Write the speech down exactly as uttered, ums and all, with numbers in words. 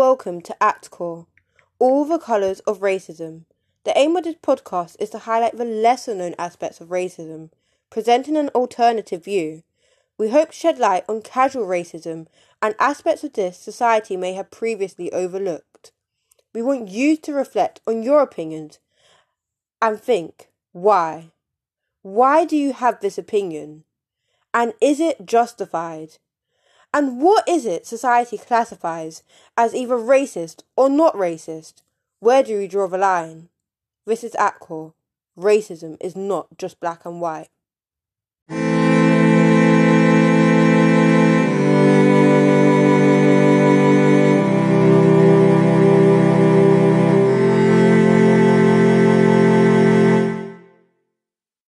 welcome to Atcore, all the colours of racism. The aim of this podcast is to highlight the lesser-known aspects of racism, presenting an alternative view. We hope to shed light on casual racism and aspects of this society may have previously overlooked. We want you to reflect on your opinions and think, why? Why do you have this opinion? And is it justified? And what is it society classifies as either racist or not racist? Where do we draw the line? This is Atcore. Racism is not just black and white.